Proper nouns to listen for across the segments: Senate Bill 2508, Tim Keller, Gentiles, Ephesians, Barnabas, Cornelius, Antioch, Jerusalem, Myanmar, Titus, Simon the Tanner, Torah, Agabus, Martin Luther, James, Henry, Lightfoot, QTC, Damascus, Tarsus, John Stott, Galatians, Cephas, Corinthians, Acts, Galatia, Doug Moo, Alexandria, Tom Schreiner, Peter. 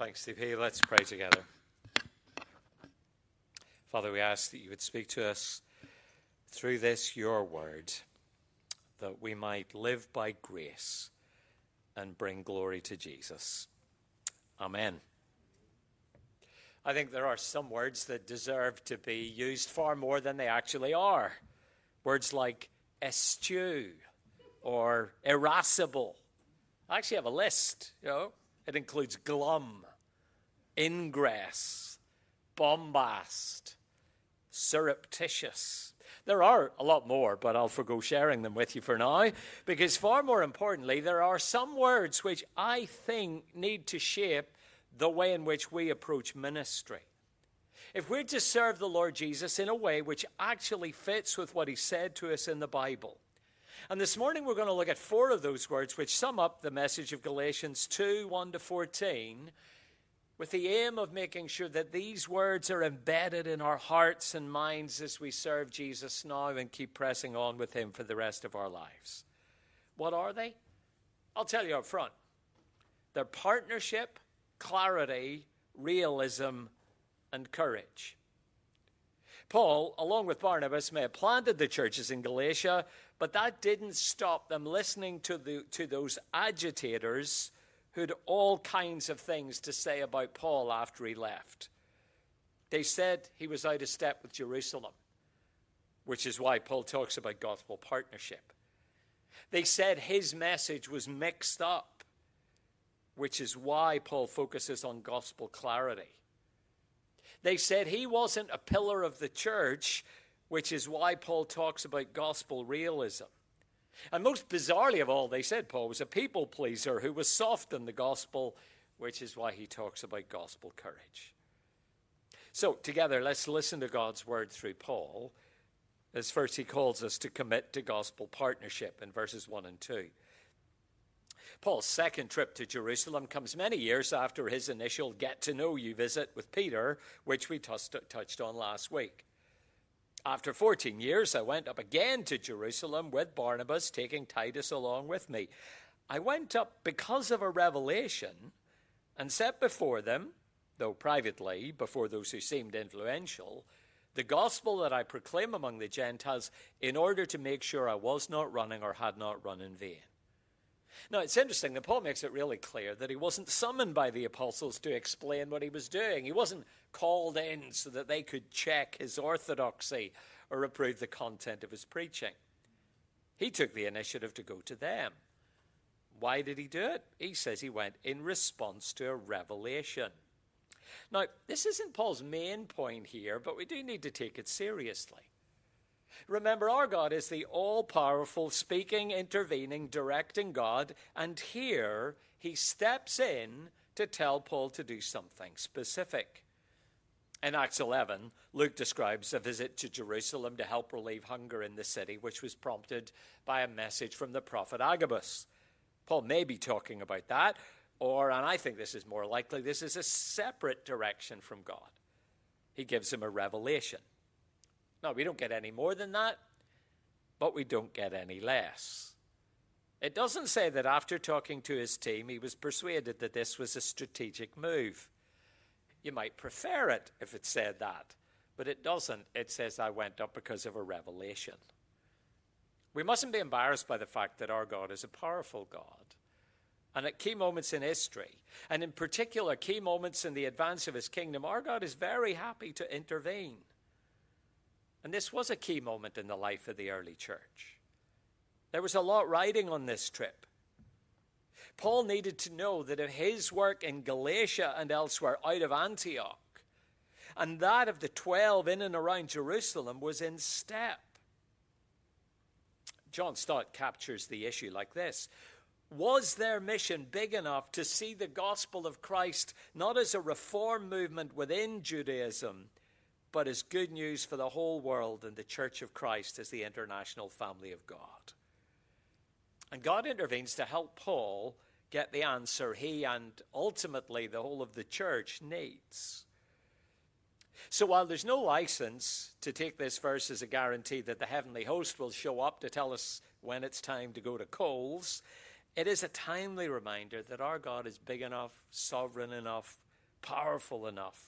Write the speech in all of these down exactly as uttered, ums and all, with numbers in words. Thanks, D P. Let's pray together. Father, we ask that you would speak to us through this, your word, that we might live by grace and bring glory to Jesus. Amen. I think there are some words that deserve to be used far more than they actually are. Words like eschew or irascible. I actually have a list, you know. It includes glum, ingress, bombast, surreptitious. There are a lot more, but I'll forgo sharing them with you for now, because far more importantly, there are some words which I think need to shape the way in which we approach ministry. If we're to serve the Lord Jesus in a way which actually fits with what he said to us in the Bible. And this morning we're going to look at four of those words which sum up the message of Galatians two, one to fourteen, with the aim of making sure that these words are embedded in our hearts and minds as we serve Jesus now and keep pressing on with him for the rest of our lives. What are they? I'll tell you up front. They're partnership, clarity, realism, and courage. Paul, along with Barnabas, may have planted the churches in Galatia, but that didn't stop them listening to the, to those agitators who had all kinds of things to say about Paul after he left. They said he was out of step with Jerusalem, which is why Paul talks about gospel partnership. They said his message was mixed up, which is why Paul focuses on gospel clarity. They said he wasn't a pillar of the church, which is why Paul talks about gospel realism. And most bizarrely of all, they said Paul was a people pleaser who was soft in the gospel, which is why he talks about gospel courage. So together, let's listen to God's word through Paul, as first he calls us to commit to gospel partnership in verses one and two. Paul's second trip to Jerusalem comes many years after his initial get-to-know-you visit with Peter, which we t- touched on last week. After fourteen years, I went up again to Jerusalem with Barnabas, taking Titus along with me. I went up because of a revelation and set before them, though privately, before those who seemed influential, the gospel that I proclaim among the Gentiles in order to make sure I was not running or had not run in vain. Now, it's interesting that Paul makes it really clear that he wasn't summoned by the apostles to explain what he was doing. He wasn't called in so that they could check his orthodoxy or approve the content of his preaching. He took the initiative to go to them. Why did he do it? He says he went in response to a revelation. Now, this isn't Paul's main point here, but we do need to take it seriously. Remember, our God is the all-powerful, speaking, intervening, directing God, and here he steps in to tell Paul to do something specific. In Acts eleven, Luke describes a visit to Jerusalem to help relieve hunger in the city, which was prompted by a message from the prophet Agabus. Paul may be talking about that, or, and I think this is more likely, this is a separate direction from God. He gives him a revelation. No, we don't get any more than that, but we don't get any less. It doesn't say that after talking to his team, he was persuaded that this was a strategic move. You might prefer it if it said that, but it doesn't. It says, I went up because of a revelation. We mustn't be embarrassed by the fact that our God is a powerful God. And at key moments in history, and in particular key moments in the advance of his kingdom, our God is very happy to intervene. And this was a key moment in the life of the early church. There was a lot riding on this trip. Paul needed to know that if his work in Galatia and elsewhere out of Antioch and that of the twelve in and around Jerusalem was in step. John Stott captures the issue like this. Was their mission big enough to see the gospel of Christ not as a reform movement within Judaism, but as good news for the whole world and the Church of Christ as the international family of God? And God intervenes to help Paul get the answer he and ultimately the whole of the church needs. So while there's no license to take this verse as a guarantee that the heavenly host will show up to tell us when it's time to go to Coles, it is a timely reminder that our God is big enough, sovereign enough, powerful enough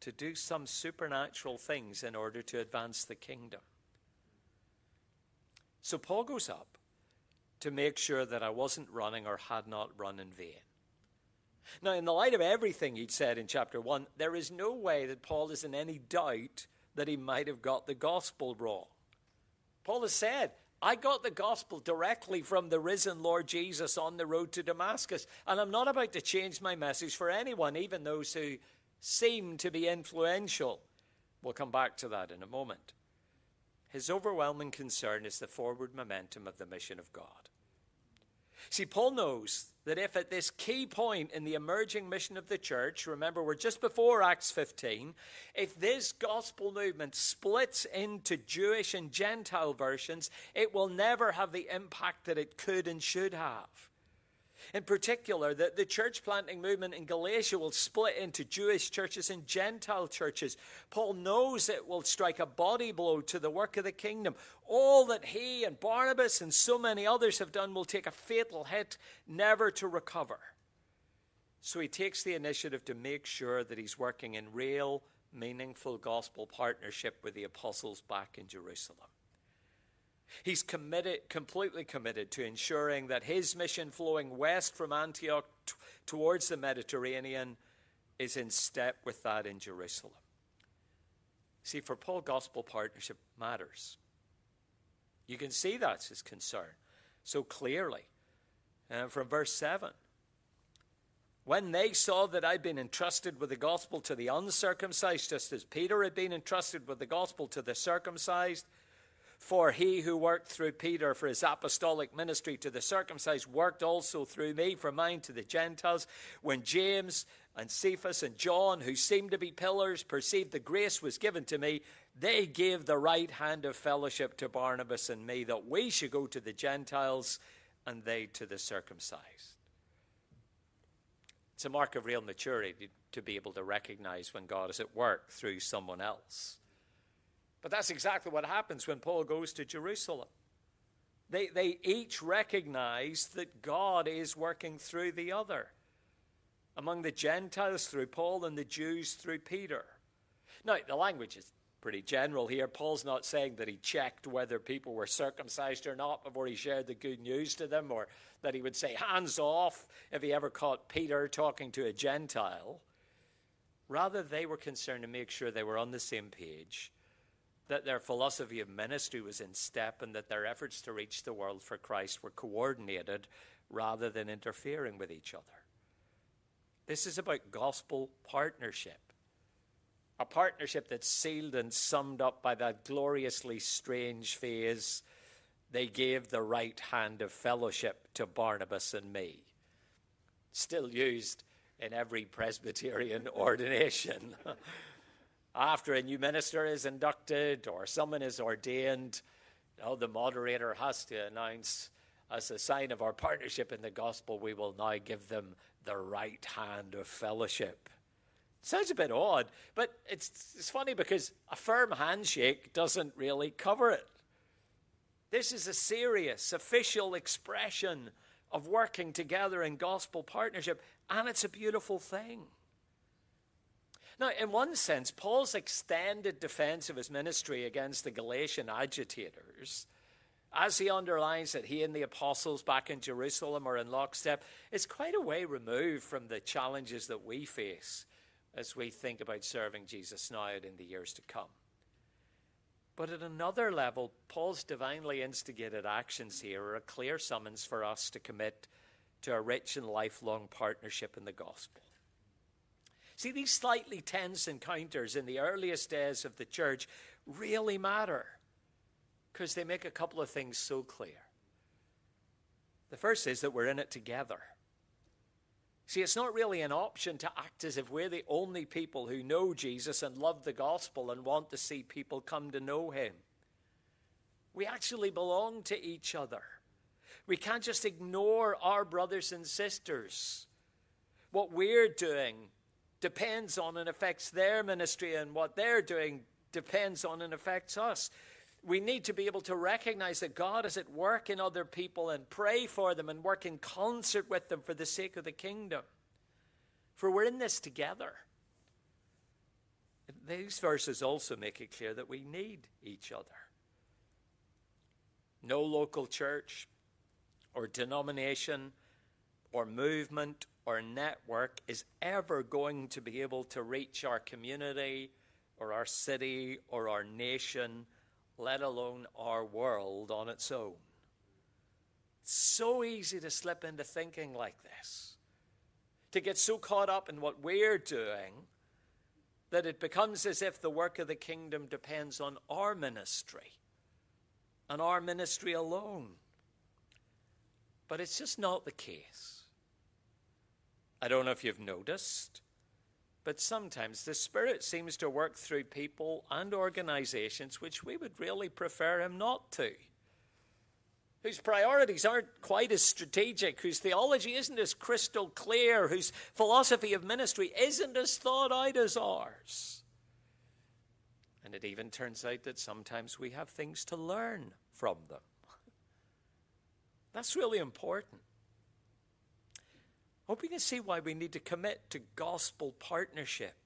to do some supernatural things in order to advance the kingdom. So Paul goes up to make sure that I wasn't running or had not run in vain. Now, in the light of everything he'd said in chapter one, there is no way that Paul is in any doubt that he might have got the gospel wrong. Paul has said, I got the gospel directly from the risen Lord Jesus on the road to Damascus, and I'm not about to change my message for anyone, even those who seem to be influential. We'll come back to that in a moment. His overwhelming concern is the forward momentum of the mission of God. See, Paul knows that if at this key point in the emerging mission of the church, remember we're just before Acts fifteen, if this gospel movement splits into Jewish and Gentile versions, it will never have the impact that it could and should have. In particular, that the church planting movement in Galatia will split into Jewish churches and Gentile churches. Paul knows it will strike a body blow to the work of the kingdom. All that he and Barnabas and so many others have done will take a fatal hit, never to recover. So he takes the initiative to make sure that he's working in real, meaningful gospel partnership with the apostles back in Jerusalem. He's committed, completely committed to ensuring that his mission flowing west from Antioch t- towards the Mediterranean is in step with that in Jerusalem. See, for Paul, gospel partnership matters. You can see that's his concern so clearly. And from verse seven, when they saw that I'd been entrusted with the gospel to the uncircumcised, just as Peter had been entrusted with the gospel to the circumcised, for he who worked through Peter for his apostolic ministry to the circumcised worked also through me for mine to the Gentiles. When James and Cephas and John, who seemed to be pillars, perceived the grace was given to me, they gave the right hand of fellowship to Barnabas and me, that we should go to the Gentiles and they to the circumcised. It's a mark of real maturity to be able to recognize when God is at work through someone else. But that's exactly what happens when Paul goes to Jerusalem. They, they each recognize that God is working through the other. Among the Gentiles through Paul and the Jews through Peter. Now, the language is pretty general here. Paul's not saying that he checked whether people were circumcised or not before he shared the good news to them, or that he would say, hands off, if he ever caught Peter talking to a Gentile. Rather, they were concerned to make sure they were on the same page, that their philosophy of ministry was in step, and that their efforts to reach the world for Christ were coordinated rather than interfering with each other. This is about gospel partnership, a partnership that's sealed and summed up by that gloriously strange phrase, they gave the right hand of fellowship to Barnabas and me. Still used in every Presbyterian ordination. After a new minister is inducted or someone is ordained, you know, the moderator has to announce, as a sign of our partnership in the gospel, we will now give them the right hand of fellowship. It sounds a bit odd, but it's, it's funny because a firm handshake doesn't really cover it. This is a serious, official expression of working together in gospel partnership, and it's a beautiful thing. Now, in one sense, Paul's extended defense of his ministry against the Galatian agitators, as he underlines that he and the apostles back in Jerusalem are in lockstep, is quite a way removed from the challenges that we face as we think about serving Jesus now and in the years to come. But at another level, Paul's divinely instigated actions here are a clear summons for us to commit to a rich and lifelong partnership in the gospel. See, these slightly tense encounters in the earliest days of the church really matter because they make a couple of things so clear. The first is that we're in it together. See, it's not really an option to act as if we're the only people who know Jesus and love the gospel and want to see people come to know him. We actually belong to each other. We can't just ignore our brothers and sisters. What we're doing depends on and affects their ministry, and what they're doing depends on and affects us. We need to be able to recognize that God is at work in other people and pray for them and work in concert with them for the sake of the kingdom. for we're in this together. These verses also make it clear that we need each other. No local church or denomination or movement or network is ever going to be able to reach our community or our city or our nation, let alone our world on its own. It's so easy to slip into thinking like this, to get so caught up in what we're doing that it becomes as if the work of the kingdom depends on our ministry and our ministry alone. But it's just not the case. I don't know if you've noticed, but sometimes the Spirit seems to work through people and organizations which we would really prefer him not to, whose priorities aren't quite as strategic, whose theology isn't as crystal clear, whose philosophy of ministry isn't as thought out as ours. And it even turns out that sometimes we have things to learn from them. That's really important. I hope you can see why we need to commit to gospel partnership.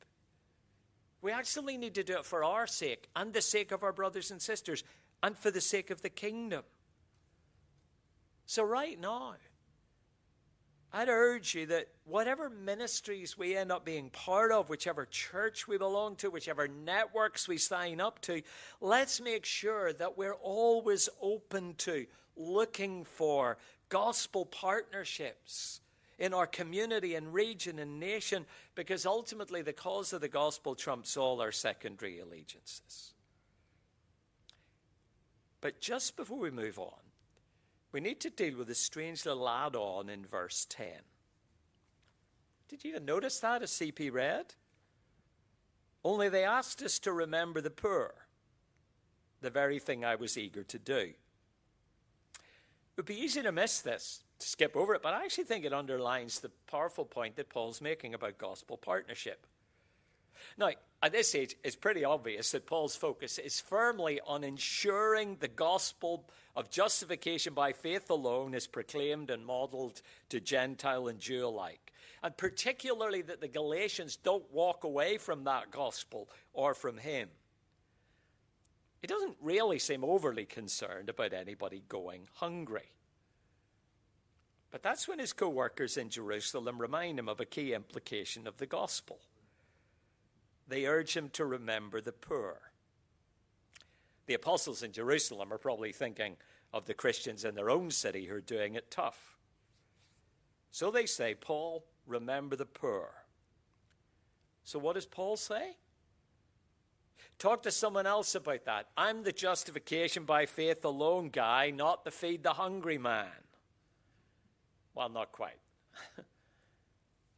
We actually need to do it for our sake and the sake of our brothers and sisters and for the sake of the kingdom. So right now, I'd urge you that whatever ministries we end up being part of, whichever church we belong to, whichever networks we sign up to, let's make sure that we're always open to looking for gospel partnerships in our community and region and nation, because ultimately the cause of the gospel trumps all our secondary allegiances. But just before we move on, we need to deal with a strange little add-on in verse ten. Did you even notice that as C P read? Only they asked us to remember the poor, the very thing I was eager to do. It would be easy to miss this, to skip over it, but I actually think it underlines the powerful point that Paul's making about gospel partnership. Now, at this stage, it's pretty obvious that Paul's focus is firmly on ensuring the gospel of justification by faith alone is proclaimed and modeled to Gentile and Jew alike, and particularly that the Galatians don't walk away from that gospel or from him. He doesn't really seem overly concerned about anybody going hungry. But that's when his co-workers in Jerusalem remind him of a key implication of the gospel. They urge him to remember the poor. The apostles in Jerusalem are probably thinking of the Christians in their own city who are doing it tough. So they say, Paul, remember the poor. So what does Paul say? Talk to someone else about that. I'm the justification by faith alone guy, not the feed the hungry man. Well, not quite.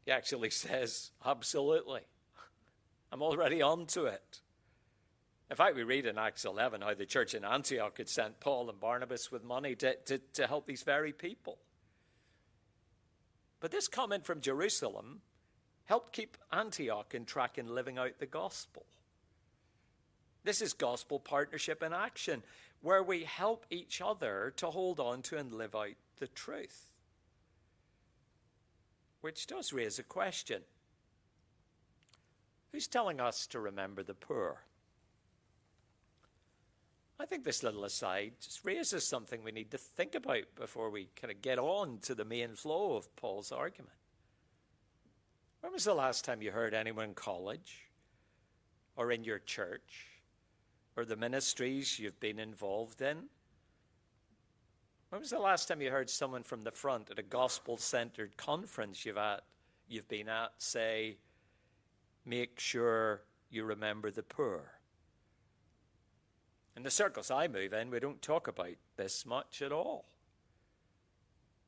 He actually says, absolutely. I'm already on to it. In fact, we read in Acts eleven how the church in Antioch had sent Paul and Barnabas with money to, to, to help these very people. But this comment from Jerusalem helped keep Antioch in track in living out the gospel. This is gospel partnership in action, where we help each other to hold on to and live out the truth. Which does raise a question. Who's telling us to remember the poor? I think this little aside just raises something we need to think about before we kind of get on to the main flow of Paul's argument. When was the last time you heard anyone in college or in your church or the ministries you've been involved in? When was the last time you heard someone from the front at a gospel-centered conference you've at, you've been at say, make sure you remember the poor? In the circles I move in, we don't talk about this much at all.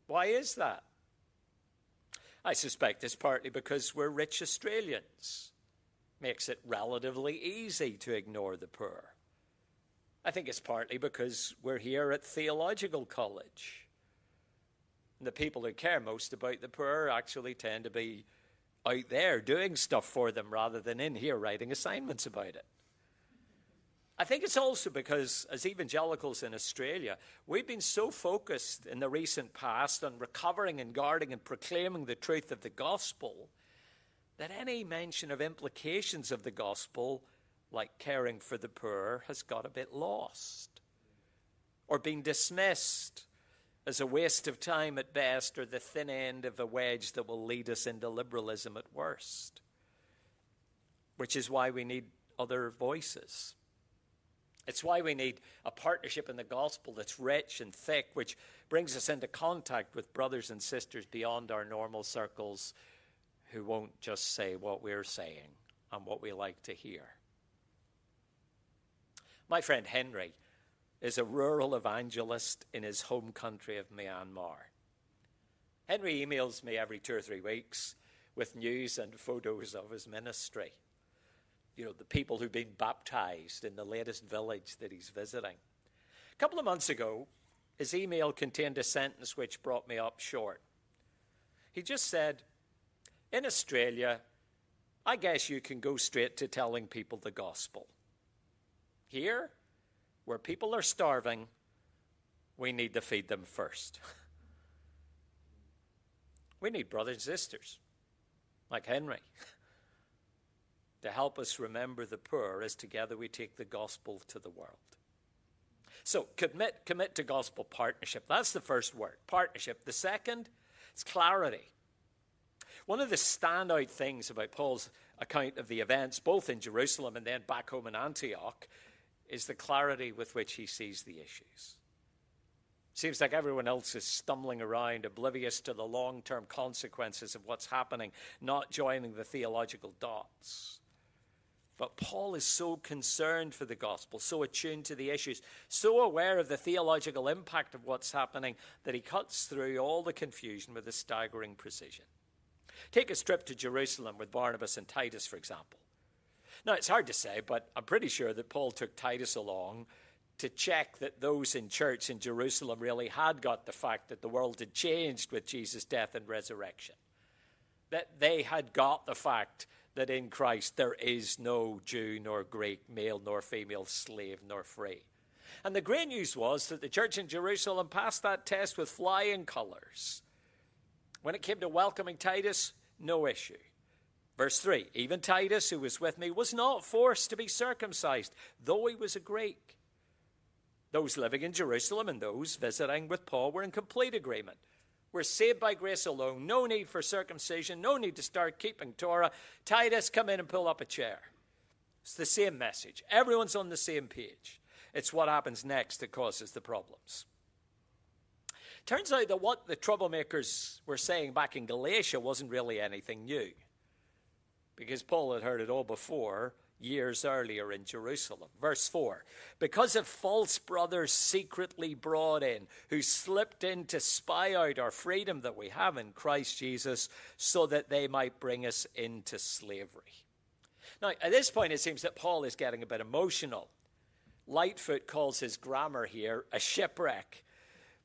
Why is that? I suspect it's partly because we're rich Australians. Makes it relatively easy to ignore the poor. I think it's partly because we're here at theological college. And the people who care most about the poor actually tend to be out there doing stuff for them rather than in here writing assignments about it. I think it's also because as evangelicals in Australia, we've been so focused in the recent past on recovering and guarding and proclaiming the truth of the gospel that any mention of implications of the gospel, like caring for the poor, has got a bit lost or been dismissed as a waste of time at best, or the thin end of a wedge that will lead us into liberalism at worst, which is why we need other voices. It's why we need a partnership in the gospel that's rich and thick, which brings us into contact with brothers and sisters beyond our normal circles who won't just say what we're saying and what we like to hear. My friend Henry is a rural evangelist in his home country of Myanmar. Henry emails me every two or three weeks with news and photos of his ministry. You know, the people who've been baptized in the latest village that he's visiting. A couple of months ago, his email contained a sentence which brought me up short. He just said, "In Australia, I guess you can go straight to telling people the gospel. Here, where people are starving, we need to feed them first." We need brothers and sisters like Henry to help us remember the poor as together we take the gospel to the world. So commit, commit to gospel partnership. That's the first word, partnership. The second is clarity. One of the standout things about Paul's account of the events, both in Jerusalem and then back home in Antioch, is the clarity with which he sees the issues. Seems like everyone else is stumbling around, oblivious to the long-term consequences of what's happening, not joining the theological dots. But Paul is so concerned for the gospel, so attuned to the issues, so aware of the theological impact of what's happening, that he cuts through all the confusion with a staggering precision. Take a trip to Jerusalem with Barnabas and Titus, for example. Now, it's hard to say, but I'm pretty sure that Paul took Titus along to check that those in church in Jerusalem really had got the fact that the world had changed with Jesus' death and resurrection, that they had got the fact that in Christ there is no Jew nor Greek, male nor female, slave nor free. And the great news was that the church in Jerusalem passed that test with flying colors. When it came to welcoming Titus, no issue. Verse three, "Even Titus, who was with me, was not forced to be circumcised, though he was a Greek." Those living in Jerusalem and those visiting with Paul were in complete agreement. We're saved by grace alone. No need for circumcision. No need to start keeping Torah. Titus, come in and pull up a chair. It's the same message. Everyone's on the same page. It's what happens next that causes the problems. Turns out that what the troublemakers were saying back in Galatia wasn't really anything new, because Paul had heard it all before years earlier in Jerusalem. Verse four, "Because of false brothers secretly brought in, who slipped in to spy out our freedom that we have in Christ Jesus, so that they might bring us into slavery." Now, at this point, it seems that Paul is getting a bit emotional. Lightfoot calls his grammar here a shipwreck,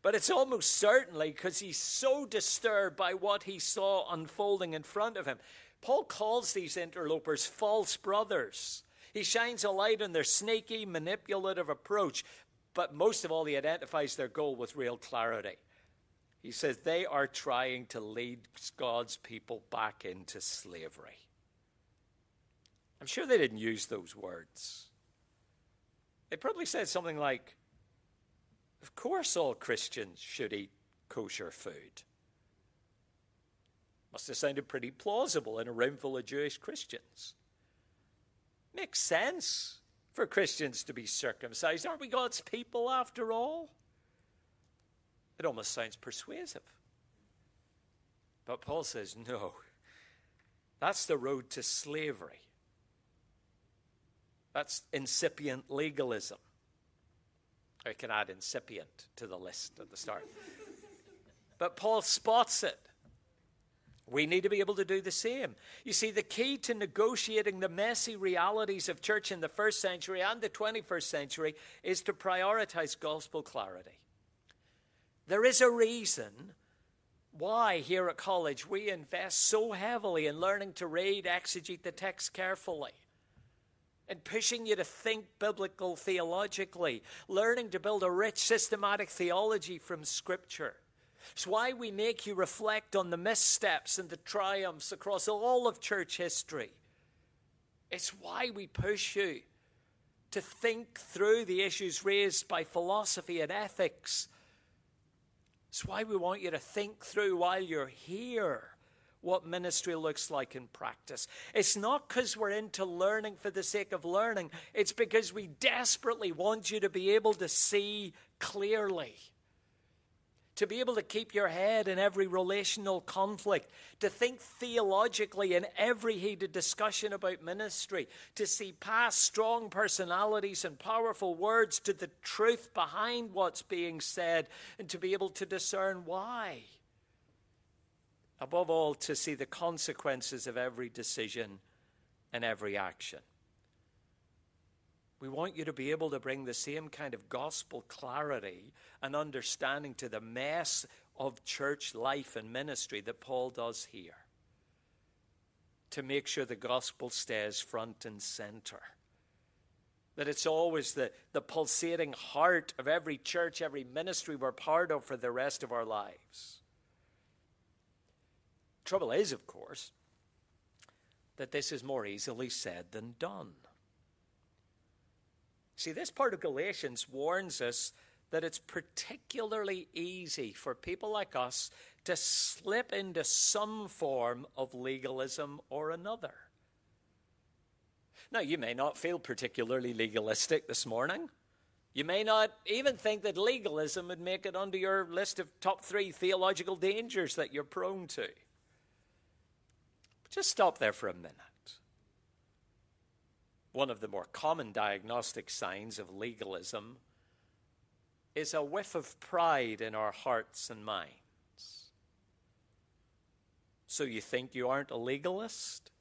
but it's almost certainly because he's so disturbed by what he saw unfolding in front of him. Paul calls these interlopers false brothers. He shines a light on their sneaky, manipulative approach, but most of all, he identifies their goal with real clarity. He says they are trying to lead God's people back into slavery. I'm sure they didn't use those words. They probably said something like, "Of course all Christians should eat kosher food." Must have sounded pretty plausible in a room full of Jewish Christians. Makes sense for Christians to be circumcised. Aren't we God's people after all? It almost sounds persuasive. But Paul says, no, that's the road to slavery. That's incipient legalism. I can add incipient to the list at the start. But Paul spots it. We need to be able to do the same. You see, the key to negotiating the messy realities of church in the first century and the twenty-first century is to prioritize gospel clarity. There is a reason why here at college we invest so heavily in learning to read, exegete the text carefully, and pushing you to think biblical theologically, learning to build a rich systematic theology from Scripture. It's why we make you reflect on the missteps and the triumphs across all of church history. It's why we push you to think through the issues raised by philosophy and ethics. It's why we want you to think through while you're here what ministry looks like in practice. It's not because we're into learning for the sake of learning. It's because we desperately want you to be able to see clearly, to be able to keep your head in every relational conflict, to think theologically in every heated discussion about ministry, to see past strong personalities and powerful words to the truth behind what's being said, and to be able to discern why. Above all, to see the consequences of every decision and every action. We want you to be able to bring the same kind of gospel clarity and understanding to the mess of church life and ministry that Paul does here, to make sure the gospel stays front and center, that it's always the, the pulsating heart of every church, every ministry we're part of for the rest of our lives. Trouble is, of course, that this is more easily said than done. See, this part of Galatians warns us that it's particularly easy for people like us to slip into some form of legalism or another. Now, you may not feel particularly legalistic this morning. You may not even think that legalism would make it onto your list of top three theological dangers that you're prone to. Just stop there for a minute. One of the more common diagnostic signs of legalism is a whiff of pride in our hearts and minds. So you think you aren't a legalist?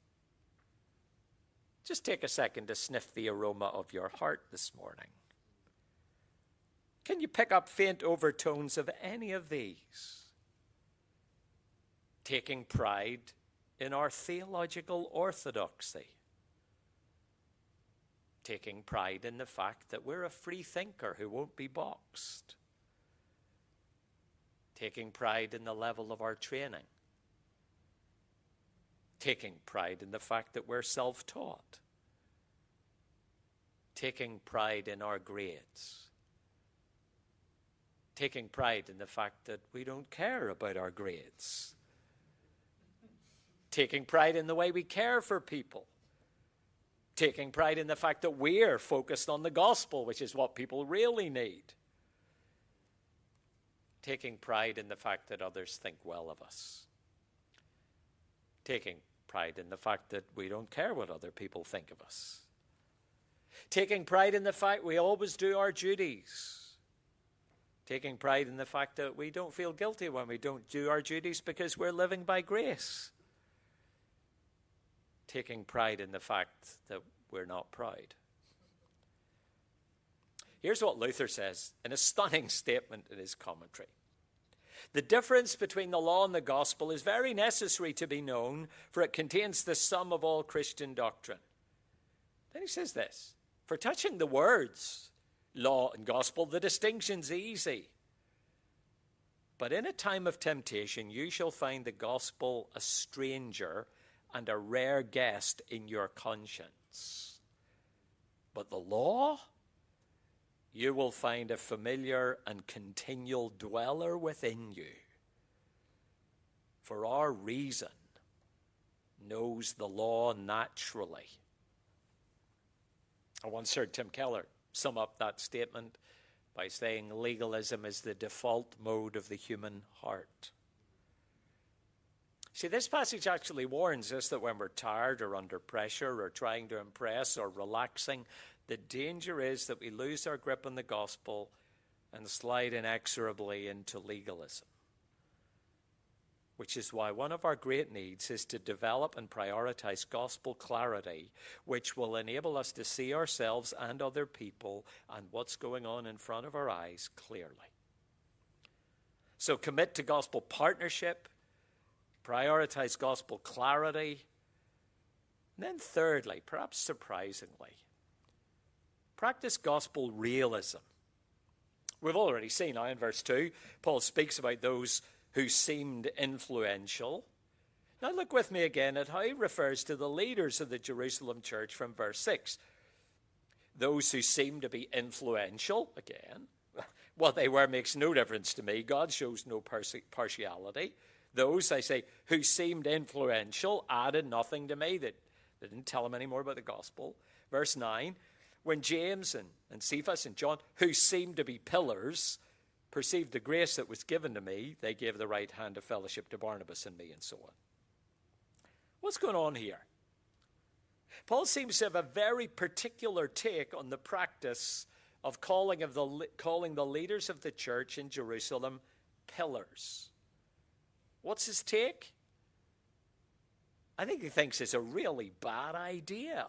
Just take a second to sniff the aroma of your heart this morning. Can you pick up faint overtones of any of these? Taking pride in our theological orthodoxy. Taking pride in the fact that we're a free thinker who won't be boxed. Taking pride in the level of our training. Taking pride in the fact that we're self-taught. Taking pride in our grades. Taking pride in the fact that we don't care about our grades. Taking pride in the way we care for people. Taking pride in the fact that we're focused on the gospel, which is what people really need. Taking pride in the fact that others think well of us. Taking pride in the fact that we don't care what other people think of us. Taking pride in the fact we always do our duties. Taking pride in the fact that we don't feel guilty when we don't do our duties because we're living by grace. Taking pride in the fact that we're not proud. Here's what Luther says in a stunning statement in his commentary. The difference between the law and the gospel is very necessary to be known, for it contains the sum of all Christian doctrine. Then he says this, for touching the words, law and gospel, the distinction's easy. But in a time of temptation, you shall find the gospel a stranger and a rare guest in your conscience. But the law, you will find a familiar and continual dweller within you. For our reason knows the law naturally. I once heard Tim Keller sum up that statement by saying legalism is the default mode of the human heart. See, this passage actually warns us that when we're tired or under pressure or trying to impress or relaxing, the danger is that we lose our grip on the gospel and slide inexorably into legalism, which is why one of our great needs is to develop and prioritize gospel clarity, which will enable us to see ourselves and other people and what's going on in front of our eyes clearly. So commit to gospel partnership, prioritize gospel clarity, and then thirdly, perhaps surprisingly, practice gospel realism. We've already seen now in verse two, Paul speaks about those who seemed influential. Now look with me again at how he refers to the leaders of the Jerusalem church from verse six. Those who seem to be influential, again, what they were makes no difference to me. God shows no partiality. Those, I say, who seemed influential added nothing to me. That they didn't tell him any more about the gospel. Verse nine, when James and, and Cephas and John, who seemed to be pillars, perceived the grace that was given to me, they gave the right hand of fellowship to Barnabas and me, and so on. What's going on here? Paul seems to have a very particular take on the practice of calling, of the, calling the leaders of the church in Jerusalem pillars. What's his take? I think he thinks it's a really bad idea.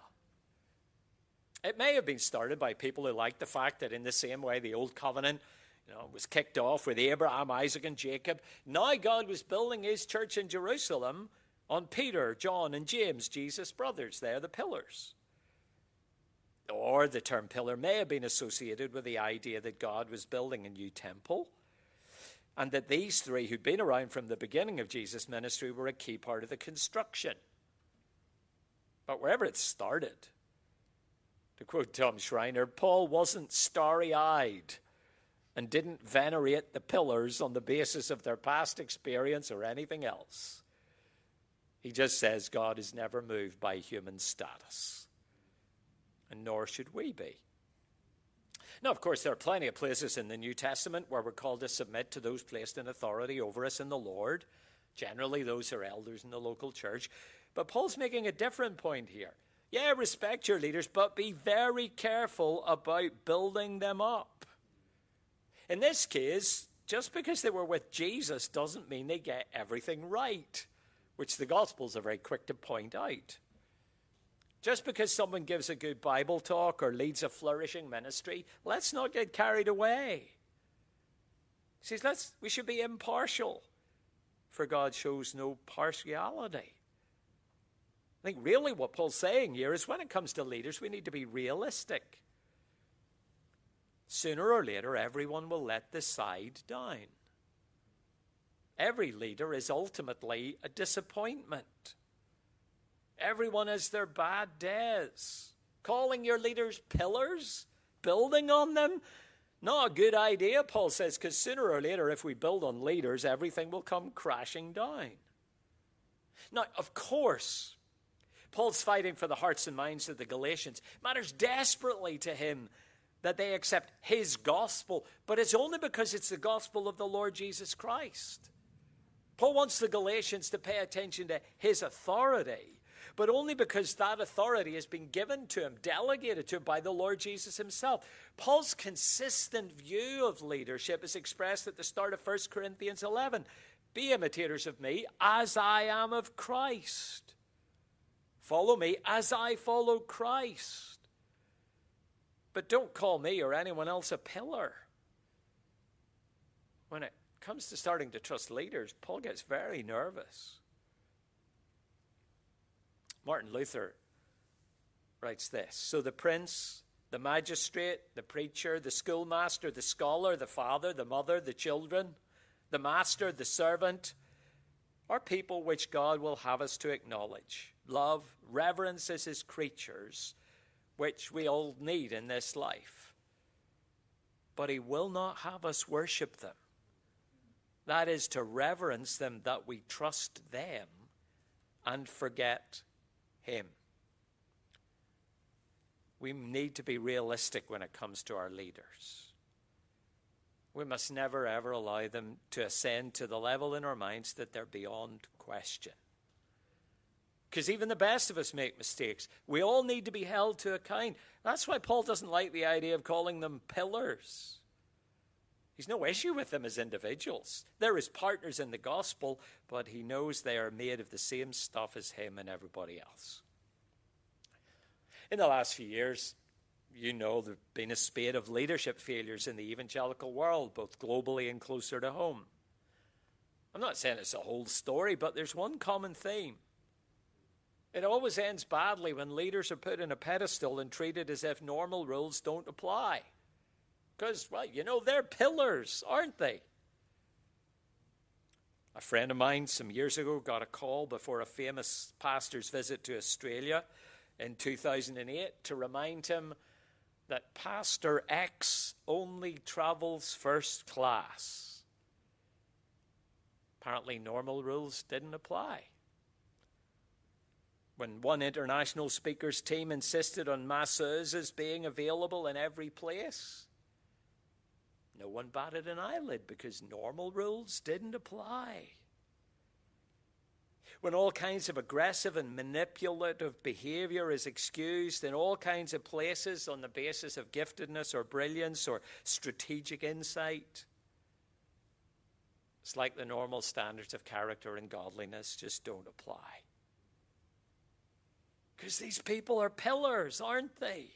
It may have been started by people who liked the fact that in the same way the old covenant, you know, was kicked off with Abraham, Isaac, and Jacob. Now God was building his church in Jerusalem on Peter, John, and James, Jesus' brothers. They are the pillars. Or the term pillar may have been associated with the idea that God was building a new temple and that these three who'd been around from the beginning of Jesus' ministry were a key part of the construction. But wherever it started, to quote Tom Schreiner, Paul wasn't starry-eyed and didn't venerate the pillars on the basis of their past experience or anything else. He just says God is never moved by human status. And nor should we be. Now, of course, there are plenty of places in the New Testament where we're called to submit to those placed in authority over us in the Lord. Generally, those are elders in the local church. But Paul's making a different point here. Yeah, respect your leaders, but be very careful about building them up. In this case, just because they were with Jesus doesn't mean they get everything right, which the Gospels are very quick to point out. Just because someone gives a good Bible talk or leads a flourishing ministry, let's not get carried away. He says, let's, we should be impartial, for God shows no partiality. I think really what Paul's saying here is when it comes to leaders, we need to be realistic. Sooner or later, everyone will let the side down. Every leader is ultimately a disappointment. Everyone has their bad days. Calling your leaders pillars, building on them, not a good idea, Paul says, because sooner or later, if we build on leaders, everything will come crashing down. Now, of course, Paul's fighting for the hearts and minds of the Galatians. It matters desperately to him that they accept his gospel, but it's only because it's the gospel of the Lord Jesus Christ. Paul wants the Galatians to pay attention to his authority, but only because that authority has been given to him, delegated to him by the Lord Jesus himself. Paul's consistent view of leadership is expressed at the start of First Corinthians eleven. Be imitators of me as I am of Christ. Follow me as I follow Christ. But don't call me or anyone else a pillar. When it comes to starting to trust leaders, Paul gets very nervous. Martin Luther writes this. So the prince, the magistrate, the preacher, the schoolmaster, the scholar, the father, the mother, the children, the master, the servant, are people which God will have us to acknowledge, love, reverence as his creatures, which we all need in this life. But he will not have us worship them. That is to reverence them, that we trust them and forget him. We need to be realistic when it comes to our leaders. We must never, ever allow them to ascend to the level in our minds that they're beyond question. Because even the best of us make mistakes. We all need to be held to account. That's why Paul doesn't like the idea of calling them pillars. He's no issue with them as individuals. They're his partners in the gospel, but he knows they are made of the same stuff as him and everybody else. In the last few years, you know, there have been a spate of leadership failures in the evangelical world, both globally and closer to home. I'm not saying it's a whole story, but there's one common theme. It always ends badly when leaders are put on a pedestal and treated as if normal rules don't apply. Because, well, you know, they're pillars, aren't they? A friend of mine some years ago got a call before a famous pastor's visit to Australia in two thousand eight to remind him that Pastor X only travels first class. Apparently normal rules didn't apply. When one international speaker's team insisted on masseuses being available in every place, no one batted an eyelid because normal rules didn't apply. When all kinds of aggressive and manipulative behavior is excused in all kinds of places on the basis of giftedness or brilliance or strategic insight, it's like the normal standards of character and godliness just don't apply. Because these people are pillars, aren't they?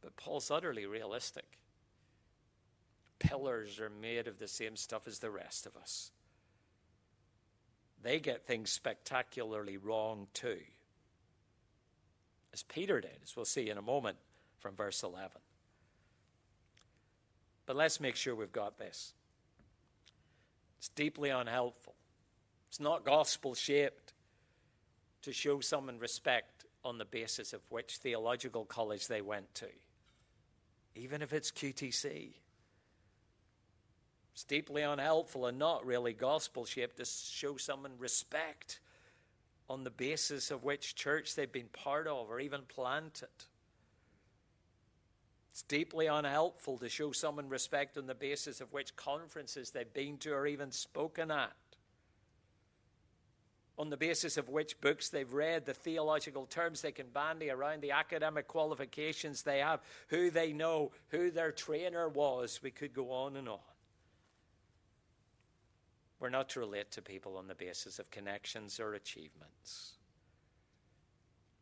But Paul's utterly realistic. Pillars are made of the same stuff as the rest of us. They get things spectacularly wrong too, as Peter did, as we'll see in a moment from verse eleven. But let's make sure we've got this. It's deeply unhelpful. It's not gospel-shaped to show someone respect on the basis of which theological college they went to, even if it's Q T C. It's deeply unhelpful and not really gospel-shaped to show someone respect on the basis of which church they've been part of or even planted. It's deeply unhelpful to show someone respect on the basis of which conferences they've been to or even spoken at, on the basis of which books they've read, the theological terms they can bandy around, the academic qualifications they have, who they know, who their trainer was. We could go on and on. We're not to relate to people on the basis of connections or achievements.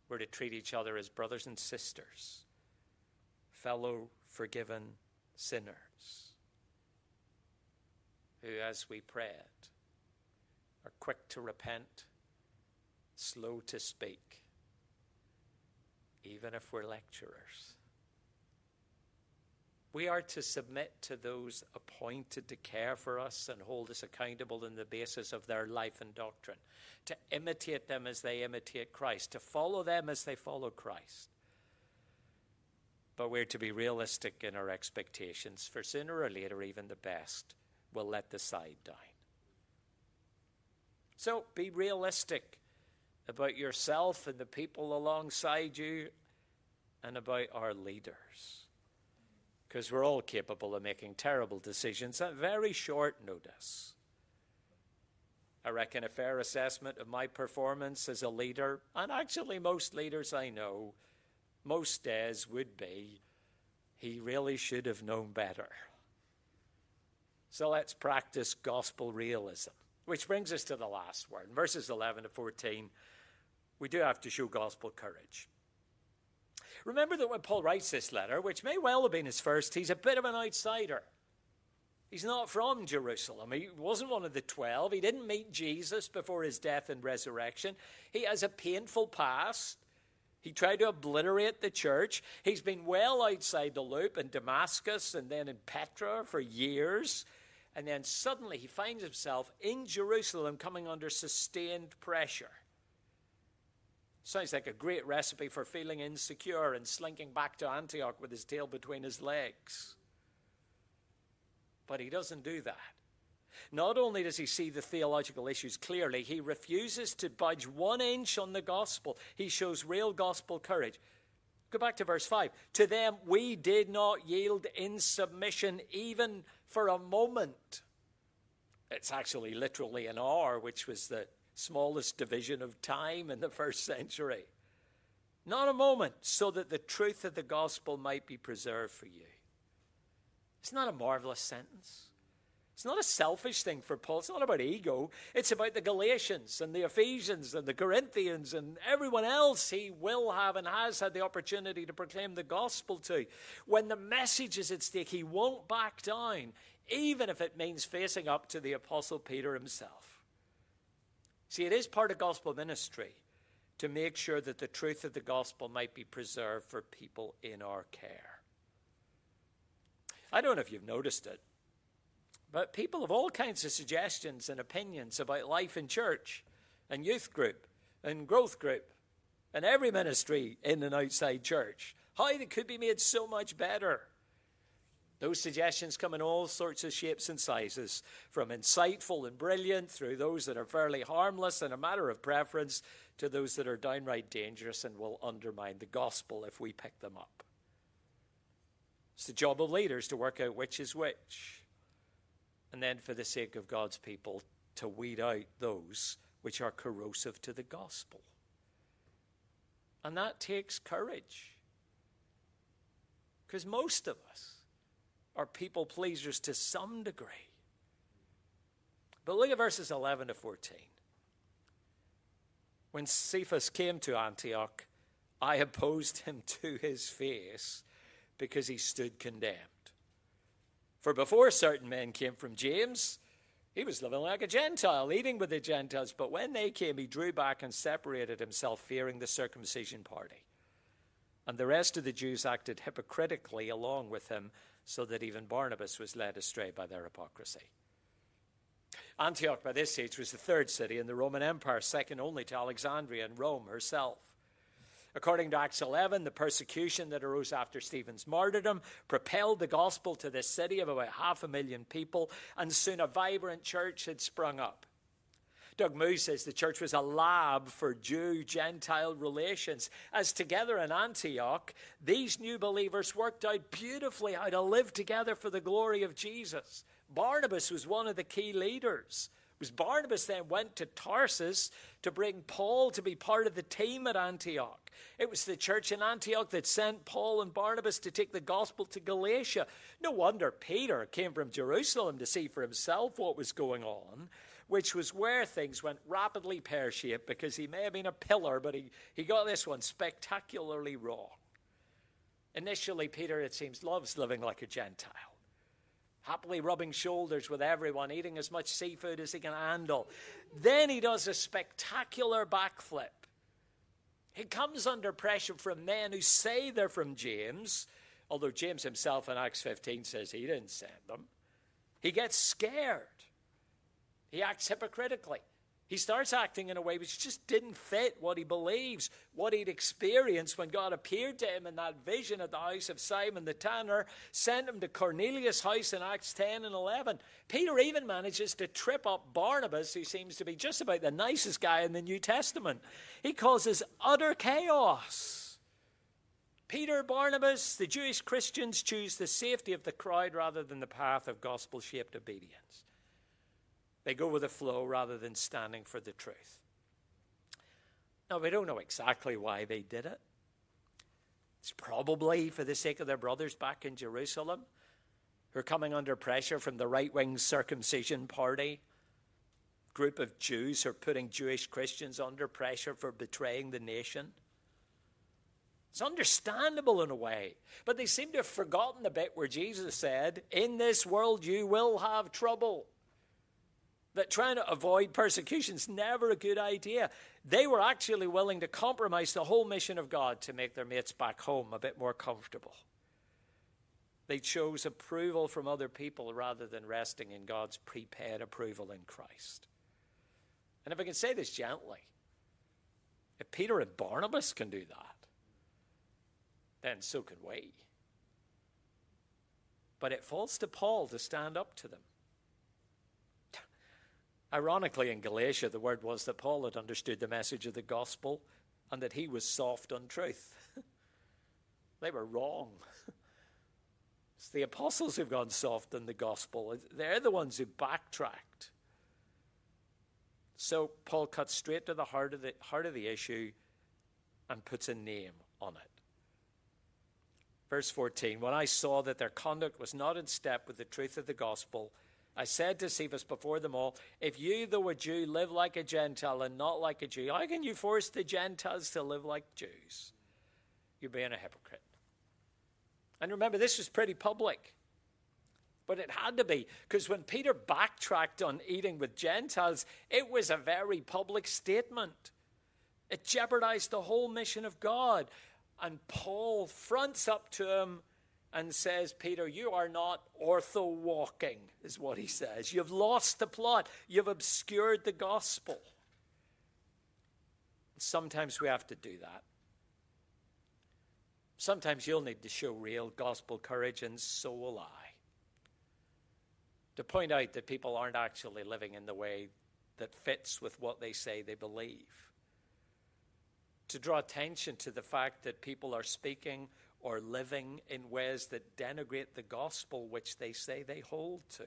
We're to treat each other as brothers and sisters, fellow forgiven sinners, who, as we prayed, are quick to repent, slow to speak, even if we're lecturers. We are to submit to those appointed to care for us and hold us accountable on the basis of their life and doctrine, to imitate them as they imitate Christ, to follow them as they follow Christ. But we're to be realistic in our expectations, for sooner or later, even the best will let the side down. So be realistic about yourself and the people alongside you and about our leaders, because we're all capable of making terrible decisions at very short notice. I reckon a fair assessment of my performance as a leader, and actually most leaders I know, most days would be, he really should have known better. So let's practice gospel realism, which brings us to the last word. In verses eleven to fourteen, we do have to show gospel courage. Remember that when Paul writes this letter, which may well have been his first, he's a bit of an outsider. He's not from Jerusalem. He wasn't one of the twelve. He didn't meet Jesus before his death and resurrection. He has a painful past. He tried to obliterate the church. He's been well outside the loop in Damascus and then in Petra for years. And then suddenly he finds himself in Jerusalem coming under sustained pressure. Sounds like a great recipe for feeling insecure and slinking back to Antioch with his tail between his legs. But he doesn't do that. Not only does he see the theological issues clearly, he refuses to budge one inch on the gospel. He shows real gospel courage. Go back to verse five. To them we did not yield in submission even for a moment. It's actually literally an hour, which was the smallest division of time in the first century. Not a moment, so that the truth of the gospel might be preserved for you. It's not a marvelous sentence. It's not a selfish thing for Paul. It's not about ego. It's about the Galatians and the Ephesians and the Corinthians and everyone else he will have and has had the opportunity to proclaim the gospel to. When the message is at stake, he won't back down, even if it means facing up to the Apostle Peter himself. See, it is part of gospel ministry to make sure that the truth of the gospel might be preserved for people in our care. I don't know if you've noticed it, But people have all kinds of suggestions and opinions about life in church and youth group and growth group and every ministry in and outside church. How it could be made so much better. Those suggestions come in all sorts of shapes and sizes, from insightful and brilliant through those that are fairly harmless and a matter of preference to those that are downright dangerous and will undermine the gospel if we pick them up. It's the job of leaders to work out which is which. And then for the sake of God's people, to weed out those which are corrosive to the gospel. And that takes courage. Because most of us are people pleasers to some degree. But look at verses eleven to fourteen. When Cephas came to Antioch, I opposed him to his face because he stood condemned. For before certain men came from James, he was living like a Gentile, eating with the Gentiles. But when they came, he drew back and separated himself, fearing the circumcision party. And the rest of the Jews acted hypocritically along with him, so that even Barnabas was led astray by their hypocrisy. Antioch, by this stage, was the third city in the Roman Empire, second only to Alexandria and Rome herself. According to Acts eleven, the persecution that arose after Stephen's martyrdom propelled the gospel to this city of about half a million people, and soon a vibrant church had sprung up. Doug Moo says the church was a lab for Jew-Gentile relations, as together in Antioch, these new believers worked out beautifully how to live together for the glory of Jesus. Barnabas was one of the key leaders. It was Barnabas then went to Tarsus to bring Paul to be part of the team at Antioch. It was the church in Antioch that sent Paul and Barnabas to take the gospel to Galatia. No wonder Peter came from Jerusalem to see for himself what was going on, which was where things went rapidly pear-shaped because he may have been a pillar, but he, he got this one spectacularly wrong. Initially, Peter, it seems, loves living like a Gentile, happily rubbing shoulders with everyone, eating as much seafood as he can handle. Then he does a spectacular backflip. He comes under pressure from men who say they're from James, although James himself in Acts fifteen says he didn't send them. He gets scared. He acts hypocritically. He starts acting in a way which just didn't fit what he believes, what he'd experienced when God appeared to him in that vision at the house of Simon the Tanner, sent him to Cornelius' house in Acts ten and eleven. Peter even manages to trip up Barnabas, who seems to be just about the nicest guy in the New Testament. He causes utter chaos. Peter, Barnabas, the Jewish Christians choose the safety of the crowd rather than the path of gospel-shaped obedience. They go with the flow rather than standing for the truth. Now, we don't know exactly why they did it. It's probably for the sake of their brothers back in Jerusalem who are coming under pressure from the right-wing circumcision party, group of Jews who are putting Jewish Christians under pressure for betraying the nation. It's understandable in a way, but they seem to have forgotten the bit where Jesus said, "In this world you will have trouble." That trying to avoid persecution is never a good idea. They were actually willing to compromise the whole mission of God to make their mates back home a bit more comfortable. They chose approval from other people rather than resting in God's prepared approval in Christ. And if I can say this gently, if Peter and Barnabas can do that, then so can we. But it falls to Paul to stand up to them. Ironically, in Galatia, the word was that Paul had understood the message of the gospel and that he was soft on truth. They were wrong. It's the apostles who've gone soft on the gospel. They're the ones who backtracked. So Paul cuts straight to the heart of the, heart of the issue and puts a name on it. Verse fourteen, when I saw that their conduct was not in step with the truth of the gospel, I said to Cephas before them all, if you, though a Jew, live like a Gentile and not like a Jew, how can you force the Gentiles to live like Jews? You're being a hypocrite. And remember, this was pretty public. But it had to be, because when Peter backtracked on eating with Gentiles, it was a very public statement. It jeopardized the whole mission of God. And Paul fronts up to him and says, Peter, you are not ortho-walking, is what he says. You've lost the plot. You've obscured the gospel. Sometimes we have to do that. Sometimes you'll need to show real gospel courage, and so will I. To point out that people aren't actually living in the way that fits with what they say they believe. To draw attention to the fact that people are speaking or living in ways that denigrate the gospel which they say they hold to.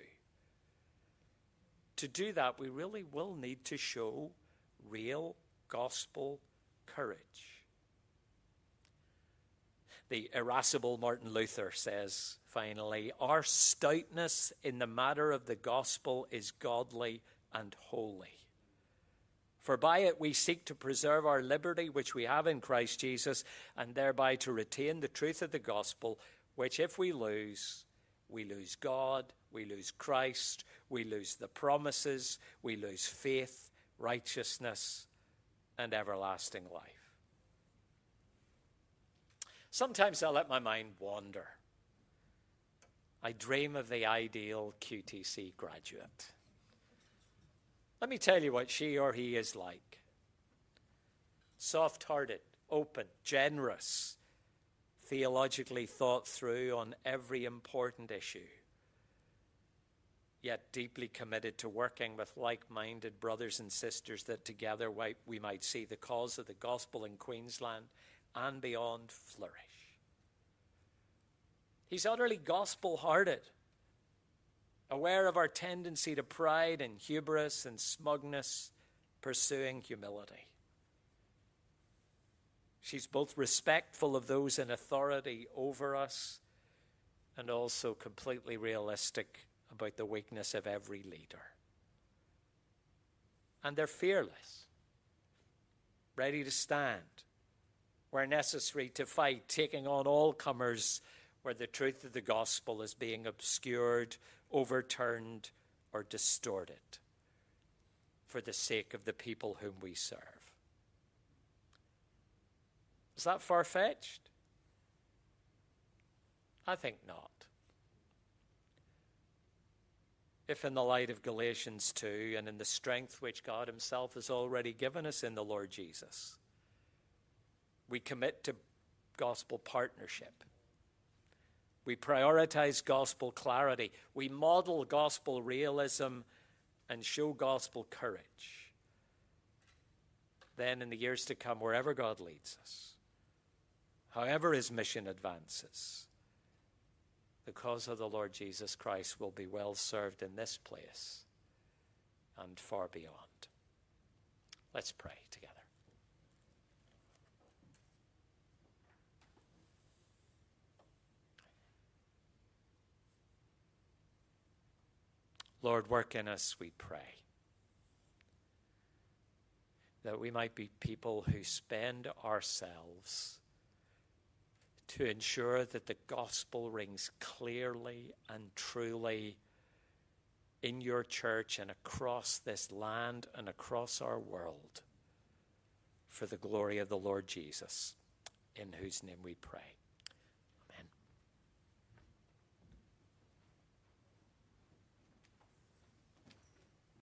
To do that, we really will need to show real gospel courage. The irascible Martin Luther says, finally, our stoutness in the matter of the gospel is godly and holy. For by it we seek to preserve our liberty which we have in Christ Jesus, and thereby to retain the truth of the gospel, which if we lose, we lose God, we lose Christ, we lose the promises, we lose faith, righteousness, and everlasting life. Sometimes I let my mind wander. I dream of the ideal Q T C graduate. Let me tell you what she or he is like. Soft-hearted, open, generous, theologically thought through on every important issue, yet deeply committed to working with like-minded brothers and sisters that together we might see the cause of the gospel in Queensland and beyond flourish. He's utterly gospel-hearted, aware of our tendency to pride and hubris and smugness, pursuing humility. She's both respectful of those in authority over us and also completely realistic about the weakness of every leader. And they're fearless, ready to stand where necessary, to fight, taking on all comers where the truth of the gospel is being obscured, overturned, or distorted for the sake of the people whom we serve. Is that far-fetched? I think not. If in the light of Galatians two and in the strength which God himself has already given us in the Lord Jesus, we commit to gospel partnership. We prioritize gospel clarity. We model gospel realism and show gospel courage. Then in the years to come, wherever God leads us, however his mission advances, the cause of the Lord Jesus Christ will be well served in this place and far beyond. Let's pray together. Lord, work in us, we pray, that we might be people who spend ourselves to ensure that the gospel rings clearly and truly in your church and across this land and across our world for the glory of the Lord Jesus, in whose name we pray.